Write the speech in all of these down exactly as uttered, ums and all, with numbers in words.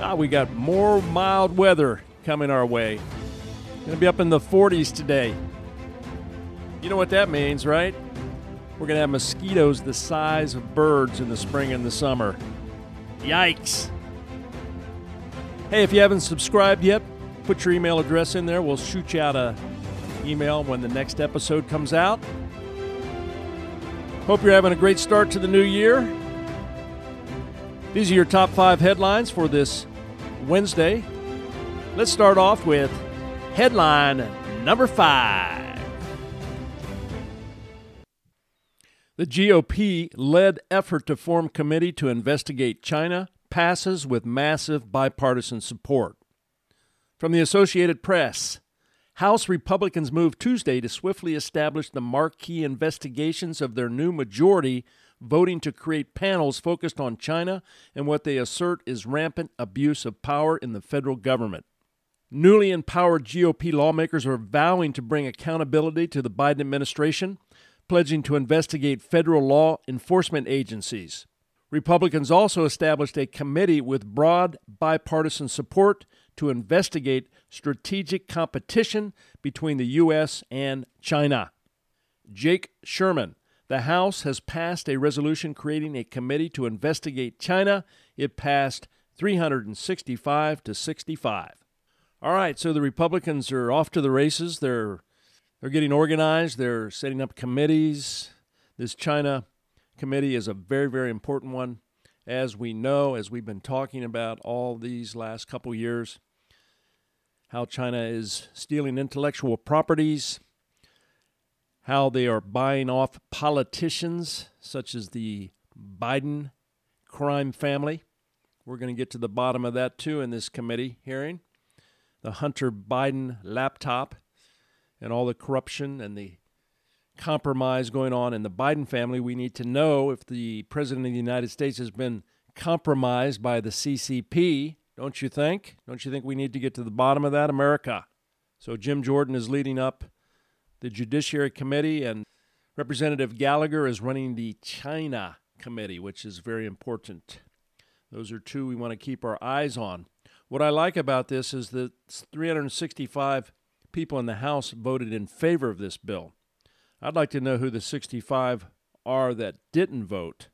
Ah, we got more mild weather coming our way. Going to be up in the forties today. You know what that means, right? We're going to have mosquitoes the size of birds in the spring and the summer. Yikes. Hey, if you haven't subscribed yet, put your email address in there. We'll shoot you out an email when the next episode comes out. Hope you're having a great start to the new year. These are your top five headlines for this Wednesday. Let's start off with headline number five. The G O P-led effort to form committee to investigate China passes with massive bipartisan support. From the Associated Press, House Republicans moved Tuesday to swiftly establish the marquee investigations of their new majority, voting to create panels focused on China and what they assert is rampant abuse of power in the federal government. Newly empowered G O P lawmakers are vowing to bring accountability to the Biden administration, pledging to investigate federal law enforcement agencies. Republicans also established a committee with broad bipartisan support to investigate strategic competition between the U S and China. Jake Sherman. The House has passed a resolution creating a committee to investigate China. It passed three sixty-five to sixty-five. All right, so the Republicans are off to the races. They're they're getting organized. They're setting up committees. This China committee is a very, very important one. As we know, as we've been talking about all these last couple years, how China is stealing intellectual properties, how they are buying off politicians such as the Biden crime family. We're going to get to the bottom of that, too, in this committee hearing. The Hunter Biden laptop and all the corruption and the compromise going on in the Biden family. We need to know if the President of the United States has been compromised by the C C P, don't you think? Don't you think we need to get to the bottom of that, America? So Jim Jordan is leading up the Judiciary Committee, and Representative Gallagher is running the China Committee, which is very important. Those are two we want to keep our eyes on. What I like about this is that three hundred sixty-five people in the House voted in favor of this bill. I'd like to know who the sixty-five are that didn't vote.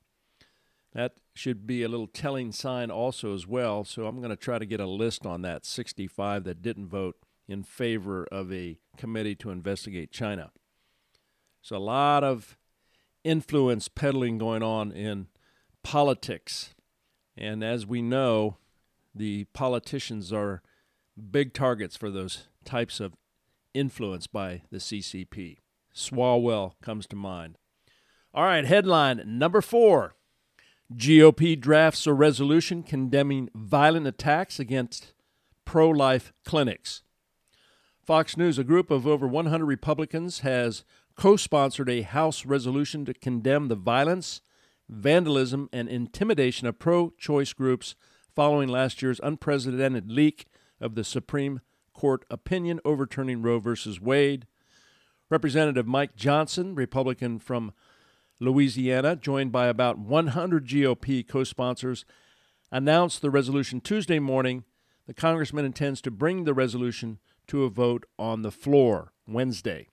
That should be a little telling sign also as well, so I'm going to try to get a list on that, sixty-five that didn't vote in favor of a committee to investigate China. So a lot of influence peddling going on in politics. And as we know, the politicians are big targets for those types of influence by the C C P. Swalwell comes to mind. All right, headline number four. G O P drafts a resolution condemning violent attacks against pro-life clinics. Fox News, a group of over one hundred Republicans, has co-sponsored a House resolution to condemn the violence, vandalism, and intimidation of pro-choice groups following last year's unprecedented leak of the Supreme Court opinion overturning Roe v. Wade. Representative Mike Johnson, Republican from Louisiana, joined by about one hundred G O P co-sponsors, announced the resolution Tuesday morning. The congressman intends to bring the resolution to a vote on the floor Wednesday.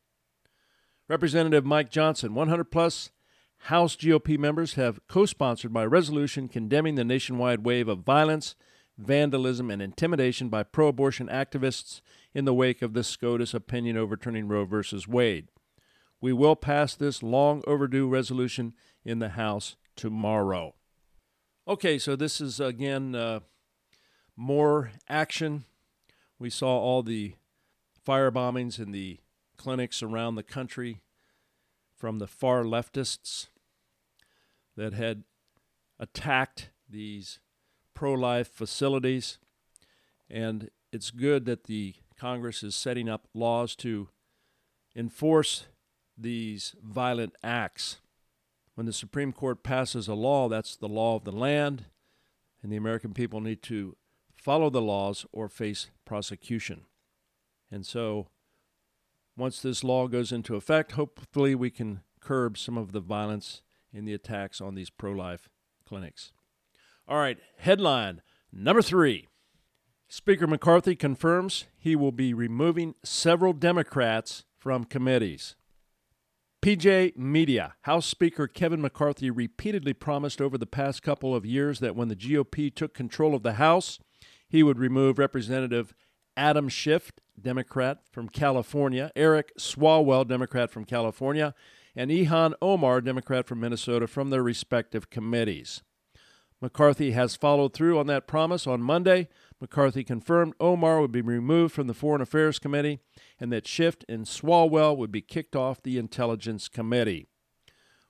Representative Mike Johnson, one hundred plus House G O P members have co-sponsored my resolution condemning the nationwide wave of violence, vandalism, and intimidation by pro-abortion activists in the wake of the SCOTUS opinion overturning Roe v. Wade. We will pass this long overdue resolution in the House tomorrow. Okay, so this is, again, uh, more action. We saw all the fire bombings in the clinics around the country from the far leftists that had attacked these pro-life facilities, and it's good that the Congress is setting up laws to enforce these violent acts. When the Supreme Court passes a law, that's the law of the land, and the American people need to follow the laws or face prosecution. And so once this law goes into effect, hopefully we can curb some of the violence in the attacks on these pro-life clinics. All right, headline number three. Speaker McCarthy confirms he will be removing several Democrats from committees. P J Media. House Speaker Kevin McCarthy repeatedly promised over the past couple of years that when the G O P took control of the House, he would remove Representative Adam Schiff, Democrat from California, Eric Swalwell, Democrat from California, and Ilhan Omar, Democrat from Minnesota, from their respective committees. McCarthy has followed through on that promise. On Monday, McCarthy confirmed Omar would be removed from the Foreign Affairs Committee and that Schiff and Swalwell would be kicked off the Intelligence Committee.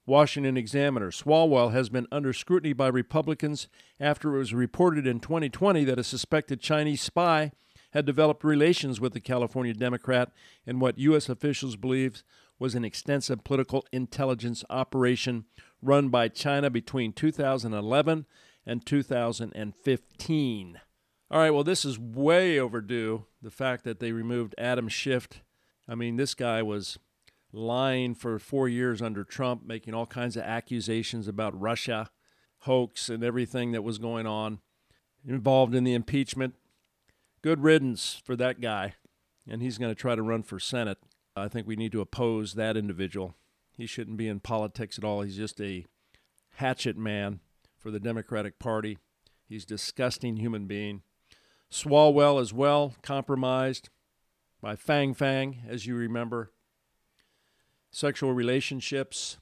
Washington Examiner. Swalwell has been under scrutiny by Republicans after it was reported in twenty twenty that a suspected Chinese spy had developed relations with the California Democrat in what U S officials believe was an extensive political intelligence operation run by China between two thousand eleven and two thousand fifteen. All right, well, this is way overdue, the fact that they removed Adam Schiff. I mean, this guy was lying for four years under Trump, making all kinds of accusations about Russia, hoax, and everything that was going on, involved in the impeachment. Good riddance for that guy, and he's going to try to run for Senate. I think we need to oppose that individual. He shouldn't be in politics at all. He's just a hatchet man for the Democratic Party. He's a disgusting human being. Swalwell as well, compromised by Fang Fang, as you remember. Sexual relationships.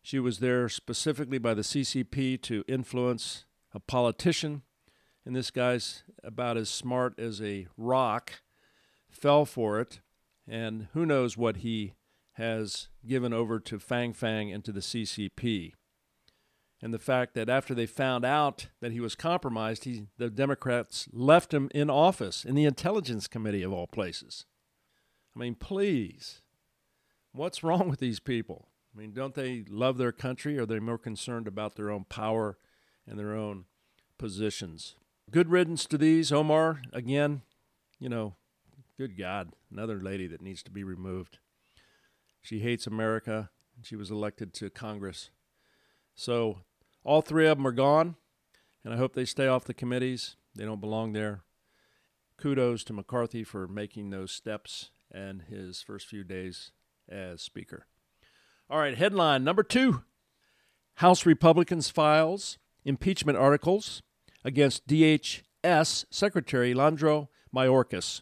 She was there specifically by the C C P to influence a politician. And this guy's about as smart as a rock, fell for it, and who knows what he has given over to Fang Fang and to the C C P. And the fact that after they found out that he was compromised, he, the Democrats left him in office, in the Intelligence Committee of all places. I mean, please, what's wrong with these people? I mean, don't they love their country, or are they more concerned about their own power and their own positions? Good riddance to these. Omar, again, you know, good God, another lady that needs to be removed. She hates America, and she was elected to Congress. So all three of them are gone, and I hope they stay off the committees. They don't belong there. Kudos to McCarthy for making those steps and his first few days as Speaker. All right, headline number two. House Republicans files impeachment articles against D H S Secretary Alejandro Mayorkas.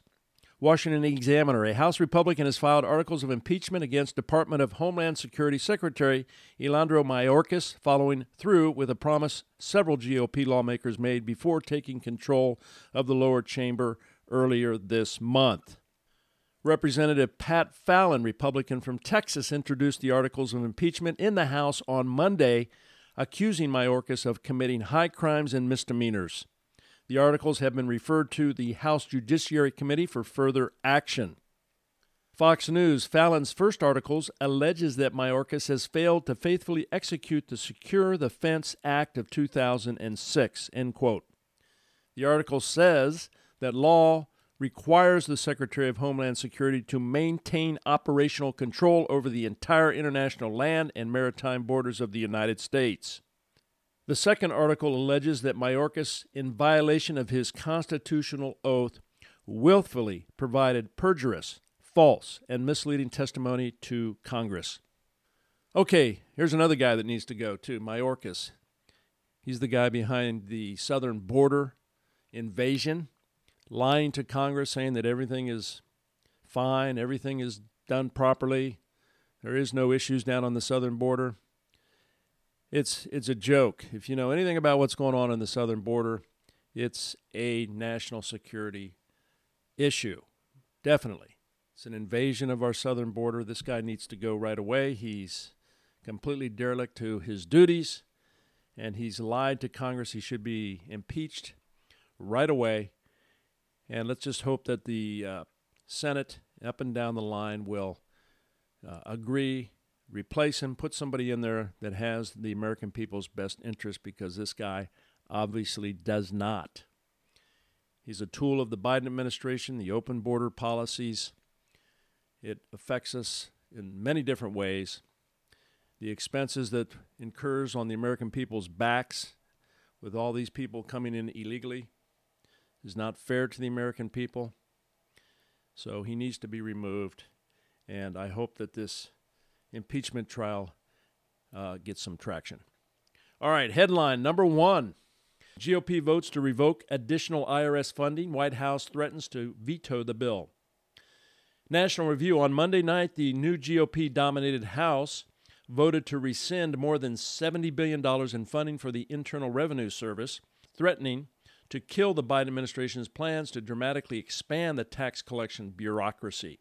Washington Examiner. A House Republican has filed articles of impeachment against Department of Homeland Security Secretary Alejandro Mayorkas, following through with a promise several G O P lawmakers made before taking control of the lower chamber earlier this month. Representative Pat Fallon, Republican from Texas, introduced the articles of impeachment in the House on Monday, accusing Mayorkas of committing high crimes and misdemeanors. The articles have been referred to the House Judiciary Committee for further action. Fox News. Fallon's first articles alleges that Mayorkas has failed to faithfully execute the Secure the Fence Act of two thousand six, end quote. The article says that law requires the Secretary of Homeland Security to maintain operational control over the entire international land and maritime borders of the United States. The second article alleges that Mayorkas, in violation of his constitutional oath, willfully provided perjurious, false, and misleading testimony to Congress. Okay, here's another guy that needs to go, too, Mayorkas. He's the guy behind the southern border invasion, lying to Congress, saying that everything is fine, everything is done properly, there is no issues down on the southern border. It's it's a joke. If you know anything about what's going on in the southern border, it's a national security issue, definitely. It's an invasion of our southern border. This guy needs to go right away. He's completely derelict to his duties, and he's lied to Congress. He should be impeached right away. And let's just hope that the uh, Senate, up and down the line, will uh, agree, replace him, put somebody in there that has the American people's best interest, because this guy obviously does not. He's a tool of the Biden administration, the open border policies. It affects us in many different ways. The expenses that incurs on the American people's backs with all these people coming in illegally is not fair to the American people. So he needs to be removed. And I hope that this impeachment trial uh, gets some traction. All right, headline number one. G O P votes to revoke additional I R S funding. White House threatens to veto the bill. National Review. On Monday night, the new G O P-dominated House voted to rescind more than seventy billion dollars in funding for the Internal Revenue Service, threatening to kill the Biden administration's plans to dramatically expand the tax collection bureaucracy.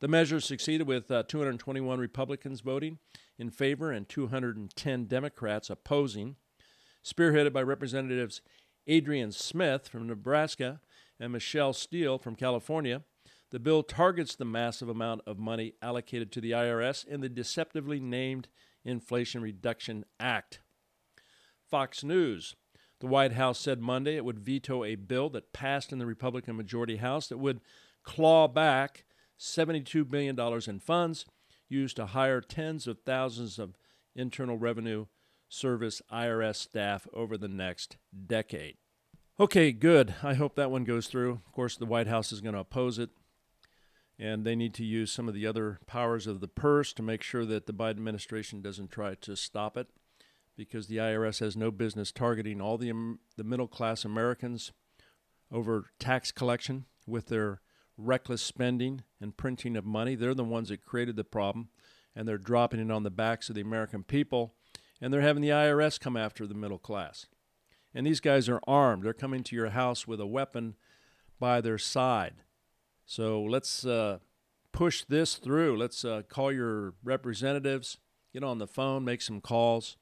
The measure succeeded with uh, two hundred twenty-one Republicans voting in favor and two hundred ten Democrats opposing, spearheaded by Representatives Adrian Smith from Nebraska and Michelle Steel from California. The bill targets the massive amount of money allocated to the I R S in the deceptively named Inflation Reduction Act. Fox News. The White House said Monday it would veto a bill that passed in the Republican majority House that would claw back seventy-two billion dollars in funds used to hire tens of thousands of Internal Revenue Service I R S staff over the next decade. Okay, good. I hope that one goes through. Of course, the White House is going to oppose it, and they need to use some of the other powers of the purse to make sure that the Biden administration doesn't try to stop it, because the I R S has no business targeting all the um, the middle-class Americans over tax collection with their reckless spending and printing of money. They're the ones that created the problem, and they're dropping it on the backs of the American people, and they're having the I R S come after the middle class. And these guys are armed. They're coming to your house with a weapon by their side. So let's uh, push this through. Let's uh, call your representatives, get on the phone, make some calls.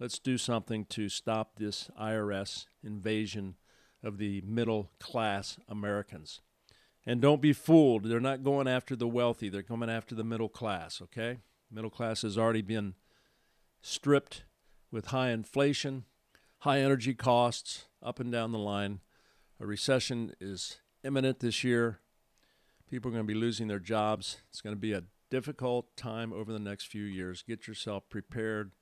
Let's do something to stop this I R S invasion of the middle-class Americans. And don't be fooled. They're not going after the wealthy. They're coming after the middle class, okay? Middle class has already been stripped with high inflation, high energy costs, up and down the line. A recession is imminent this year. People are going to be losing their jobs. It's going to be a difficult time over the next few years. Get yourself prepared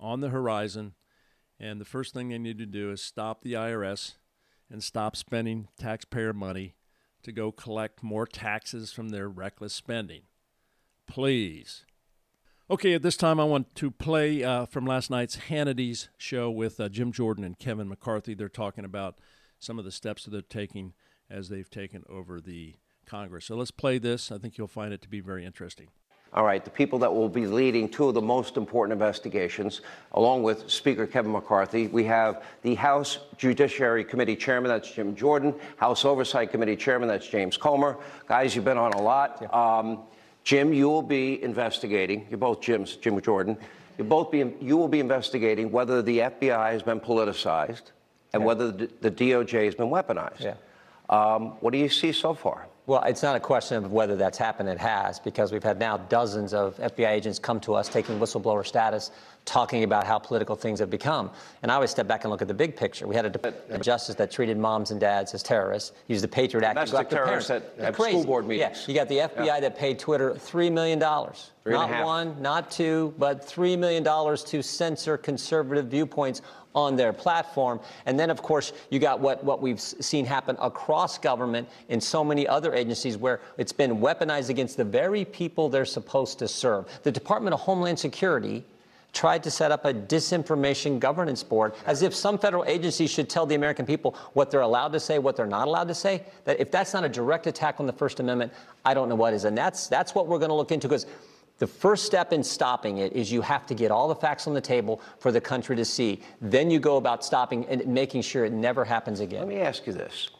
on the horizon, and the first thing they need to do is stop the I R S and stop spending taxpayer money to go collect more taxes from their reckless spending. Please. Okay, at this time I want to play uh, from last night's Hannity's show with uh, Jim Jordan and Kevin McCarthy. They're talking about some of the steps that they're taking as they've taken over the Congress. So let's play this. I think you'll find it to be very interesting. All right, the people that will be leading two of the most important investigations, along with Speaker Kevin McCarthy, we have the House Judiciary Committee Chairman, that's Jim Jordan, House Oversight Committee Chairman, that's James Comer. Guys, you've been on a lot. Yeah. Um, Jim, you will be investigating, you're both Jims, Jim Jordan, you both be, you will be investigating whether the F B I has been politicized and yeah. whether the, the D O J has been weaponized. Yeah. Um, what do you see so far? Well, it's not a question of whether that's happened. It has, because we've had now dozens of F B I agents come to us taking whistleblower status, talking about how political things have become. And I always step back and look at the big picture. We had a Department of Justice that treated moms and dads as terrorists, used the Patriot Act to go after parents. Domestic terrorists at school board meetings. Yeah. You got the F B I yeah. that paid Twitter three million dollars. Three not one, not two, but three million dollars to censor conservative viewpoints on their platform. And then, of course, you got what, what we've seen happen across government in so many other agencies where it's been weaponized against the very people they're supposed to serve. The Department of Homeland Security tried to set up a disinformation governance board as if some federal agency should tell the American people what they're allowed to say, what they're not allowed to say. That if that's not a direct attack on the First Amendment, I don't know what is. And that's that's what we're going to look into, because the first step in stopping it is you have to get all the facts on the table for the country to see. Then you go about stopping and making sure it never happens again. Let me ask you this.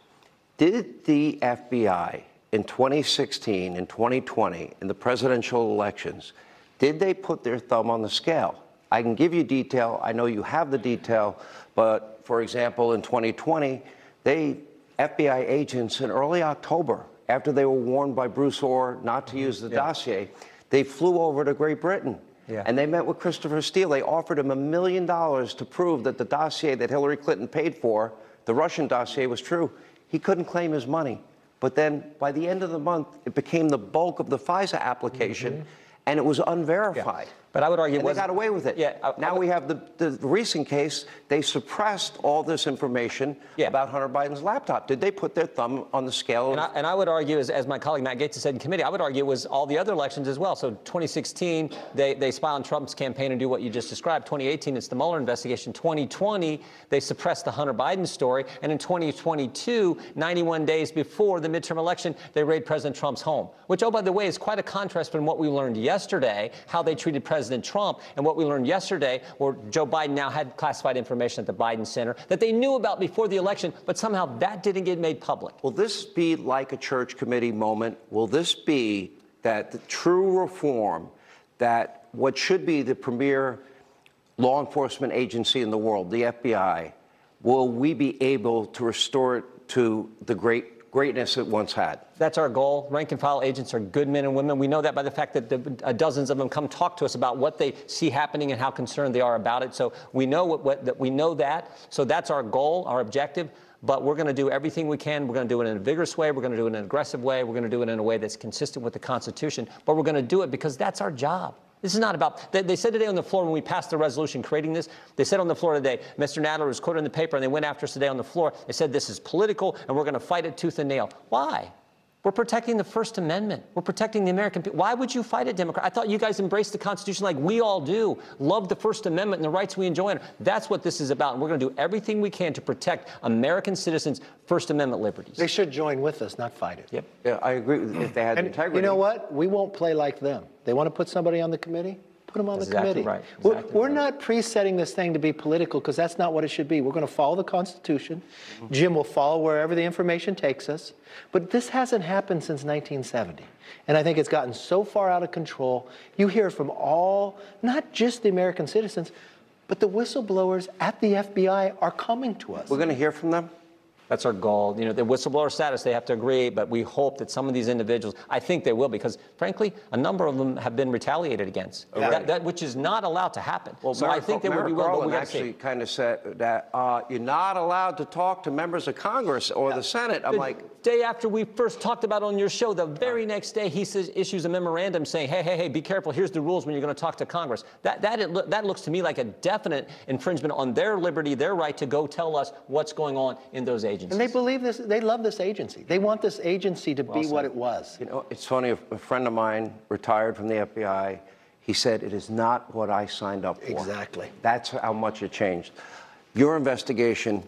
Did the F B I in twenty sixteen and twenty twenty in the presidential elections, did they put their thumb on the scale? I can give you detail. I know you have the detail. But, for example, in twenty twenty, they, F B I agents in early October, after they were warned by Bruce Ohr not to use the yeah. dossier, they flew over to Great Britain. Yeah. And they met with Christopher Steele. They offered him a million dollars to prove that the dossier that Hillary Clinton paid for, the Russian dossier, was true. He couldn't claim his money. But then by the end of the month, it became the bulk of the FISA application, mm-hmm. and it was unverified. Yeah. But I would argue and they got away with it. Yeah, I, now I would, we have the, the recent case. They suppressed all this information yeah. about Hunter Biden's laptop. Did they put their thumb on the scale? And, of, I, and I would argue, as, as my colleague Matt Gates said in committee, I would argue it was all the other elections as well. So twenty sixteen, they, they spy on Trump's campaign and do what you just described. twenty eighteen, it's the Mueller investigation. twenty twenty, they suppressed the Hunter Biden story. And in twenty twenty-two, ninety-one days before the midterm election, they raided President Trump's home, which, oh, by the way, is quite a contrast from what we learned yesterday, how they treated President President Trump. And what we learned yesterday, where Joe Biden now had classified information at the Biden Center that they knew about before the election, but somehow that didn't get made public. Will this be like a church committee moment? Will this be that the true reform, that what should be the premier law enforcement agency in the world, the F B I, will we be able to restore it to the great greatness it once had? That's our goal. Rank and file agents are good men and women. We know that by the fact that the, uh, dozens of them come talk to us about what they see happening and how concerned they are about it. So we know what, what that we know that. So that's our goal, our objective. But we're going to do everything we can. We're going to do it in a vigorous way. We're going to do it in an aggressive way. We're going to do it in a way that's consistent with the Constitution. But we're going to do it because that's our job. This is not about, they, they said today on the floor when we passed the resolution creating this, they said on the floor today, Mister Nadler was quoted in the paper and they went after us today on the floor. They said this is political and we're going to fight it tooth and nail. Why? We're protecting the First Amendment. We're protecting the American people. Why would you fight a Democrat? I thought you guys embraced the Constitution like we all do, love the First Amendment and the rights we enjoy. That's what this is about. And we're going to do everything we can to protect American citizens' First Amendment liberties. They should join with us, not fight it. Yep. Yeah, I agree with if they had and integrity. You know what? We won't play like them. They want to put somebody on the committee? Put them on that's the exactly committee. Right. Exactly we're we're right. not presetting this thing to be political because that's not what it should be. We're going to follow the Constitution. Mm-hmm. Jim will follow wherever the information takes us. But this hasn't happened since nineteen seventy. And I think it's gotten so far out of control. You hear from all, not just the American citizens, but the whistleblowers at the F B I are coming to us. We're going to hear from them? That's our goal. You know, the whistleblower status, they have to agree, but we hope that some of these individuals, I think they will, because frankly, a number of them have been retaliated against, yeah. that, that, which is not allowed to happen. Well, so Merrick, I think they would be willing, but we actually see. Kind of said that uh, you're not allowed to talk to members of Congress or yeah. the Senate. I'm the like... day after we first talked about it on your show, the very yeah. next day, he says, issues a memorandum saying, hey, hey, hey, be careful. Here's the rules when you're going to talk to Congress. That, that, it lo- that looks to me like a definite infringement on their liberty, their right to go tell us what's going on in those agencies. And they believe this. They love this agency. They want this agency to well be said. What it was. You know, it's funny. A friend of mine retired from the F B I. He said, "It is not what I signed up for." Exactly. That's how much it changed. Your investigation.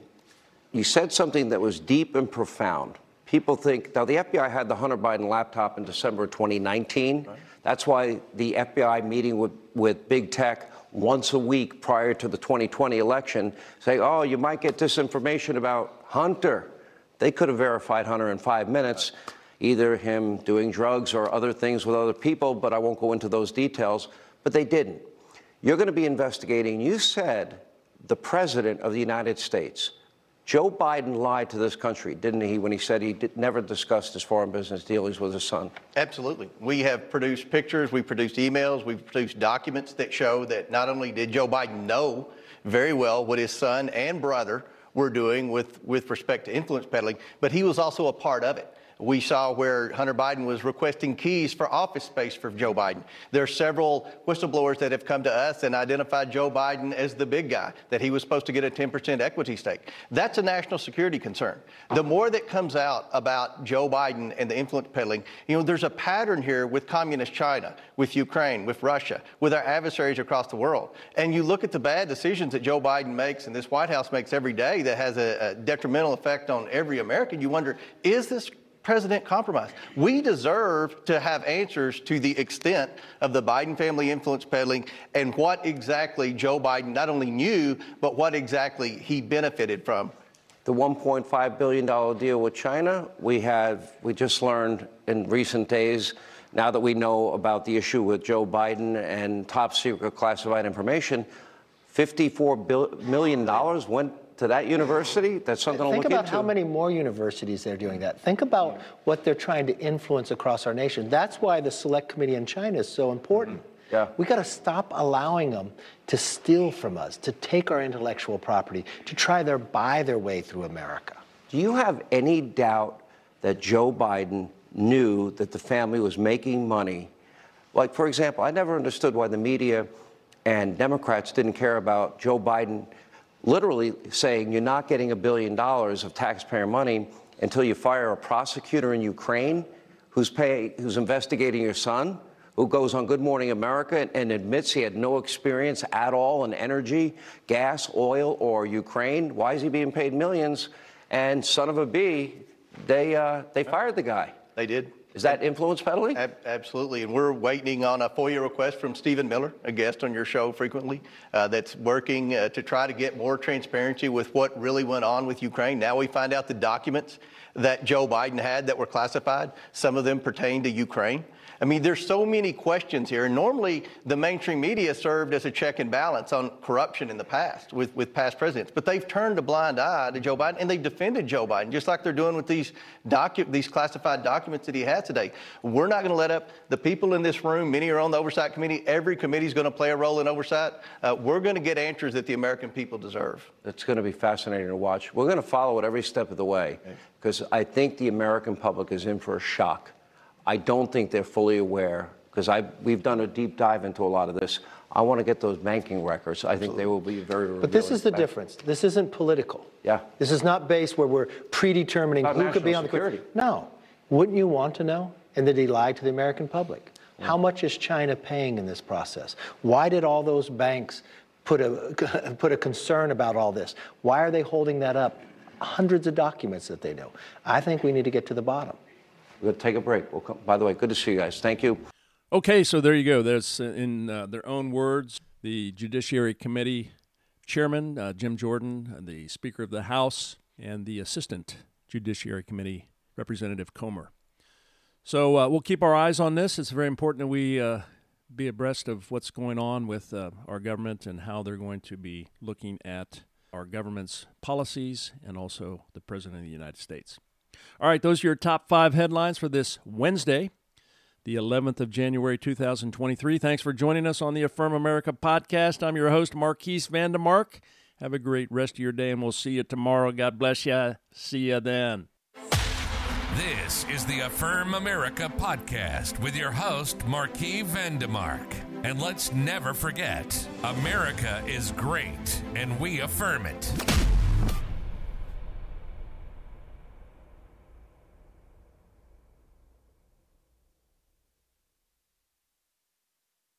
You said something that was deep and profound. People think now the F B I had the Hunter Biden laptop in December twenty nineteen. Right. That's why the F B I meeting with, with big tech once a week prior to the twenty twenty election, saying, "Oh, you might get disinformation about." Hunter. They could have verified Hunter in five minutes, either him doing drugs or other things with other people, but I won't go into those details, but they didn't. You're going to be investigating. You said the president of the United States, Joe Biden, lied to this country, didn't he, when he said he did, never discussed his foreign business dealings with his son? Absolutely. We have produced pictures, we've produced emails, we've produced documents that show that not only did Joe Biden know very well what his son and brother we're doing with, with respect to influence peddling, but he was also a part of it. We saw where Hunter Biden was requesting keys for office space for Joe Biden. There are several whistleblowers that have come to us and identified Joe Biden as the big guy, that he was supposed to get a ten percent equity stake. That's a national security concern. The more that comes out about Joe Biden and the influence peddling, you know, there's a pattern here with communist China, with Ukraine, with Russia, with our adversaries across the world. And you look at the bad decisions that Joe Biden makes and this White House makes every day that has a, a detrimental effect on every American. You wonder, is this president compromised? We deserve to have answers to the extent of the Biden family influence peddling and what exactly Joe Biden not only knew, but what exactly he benefited from. The one point five billion dollars deal with China, we have, we just learned in recent days Now that we know about the issue with Joe Biden and top secret classified information, fifty-four million dollars went to that university? That's something to look into. Think about how many more universities they're doing that. Think about yeah. what they're trying to influence across our nation. That's why the Select Committee in China is so important. Mm-hmm. Yeah. We got to stop allowing them to steal from us, to take our intellectual property, to try to buy their way through America. Do you have any doubt that Joe Biden knew that the family was making money? Like, for example, I never understood why the media and Democrats didn't care about Joe Biden literally saying you're not getting a billion dollars of taxpayer money until you fire a prosecutor in Ukraine who's pay, who's investigating your son, who goes on Good Morning America and admits he had no experience at all in energy, gas, oil, or Ukraine. Why is he being paid millions? And son of a bee, they uh, they fired the guy. They did. Is that influence peddling? Ab- absolutely, and we're waiting on a FOIA request from Stephen Miller, a guest on your show frequently, uh, that's working uh, to try to get more transparency with what really went on with Ukraine. Now we find out the documents that Joe Biden had that were classified. Some of them pertain to Ukraine. I mean, there's so many questions here. And normally, the mainstream media served as a check and balance on corruption in the past with, with past presidents. But they've turned a blind eye to Joe Biden, and they've defended Joe Biden, just like they're doing with these docu- these classified documents that he has today. We're not going to let up. The people in this room, many are on the Oversight Committee. Every committee is going to play a role in oversight. Uh, we're going to get answers that the American people deserve. It's going to be fascinating to watch. We're going to follow it every step of the way, because I think the American public is in for a shock. I don't think they're fully aware, because I we've done a deep dive into a lot of this. I want to get those banking records. I Absolutely. think they will be very revealing. But this is the bank. difference. This isn't political. Yeah. This is not based where we're predetermining About who could be on security. the court. No. Wouldn't you want to know? And did he lie to the American public? Yeah. How much is China paying in this process? Why did all those banks put a put a concern about all this? Why are they holding that up? Hundreds of documents that they know. I think we need to get to the bottom. We're going to take a break. We'll come. By the way, good to see you guys. Thank you. Okay, so there you go. That's in uh, their own words. The Judiciary Committee Chairman, uh, Jim Jordan, the Speaker of the House, and the Assistant Judiciary Committee Representative Comer. So uh, we'll keep our eyes on this. It's very important that we uh, be abreast of what's going on with uh, our government and how they're going to be looking at our government's policies and also the President of the United States. All right, those are your top five headlines for this Wednesday, the eleventh of January, two thousand twenty-three. Thanks for joining us on the Affirm America podcast. I'm your host, Marquis Vandemark. Have a great rest of your day, and we'll see you tomorrow. God bless you. See you then. This is the Affirm America podcast with your host, Marquis Vandemark. And let's never forget, America is great, and we affirm it.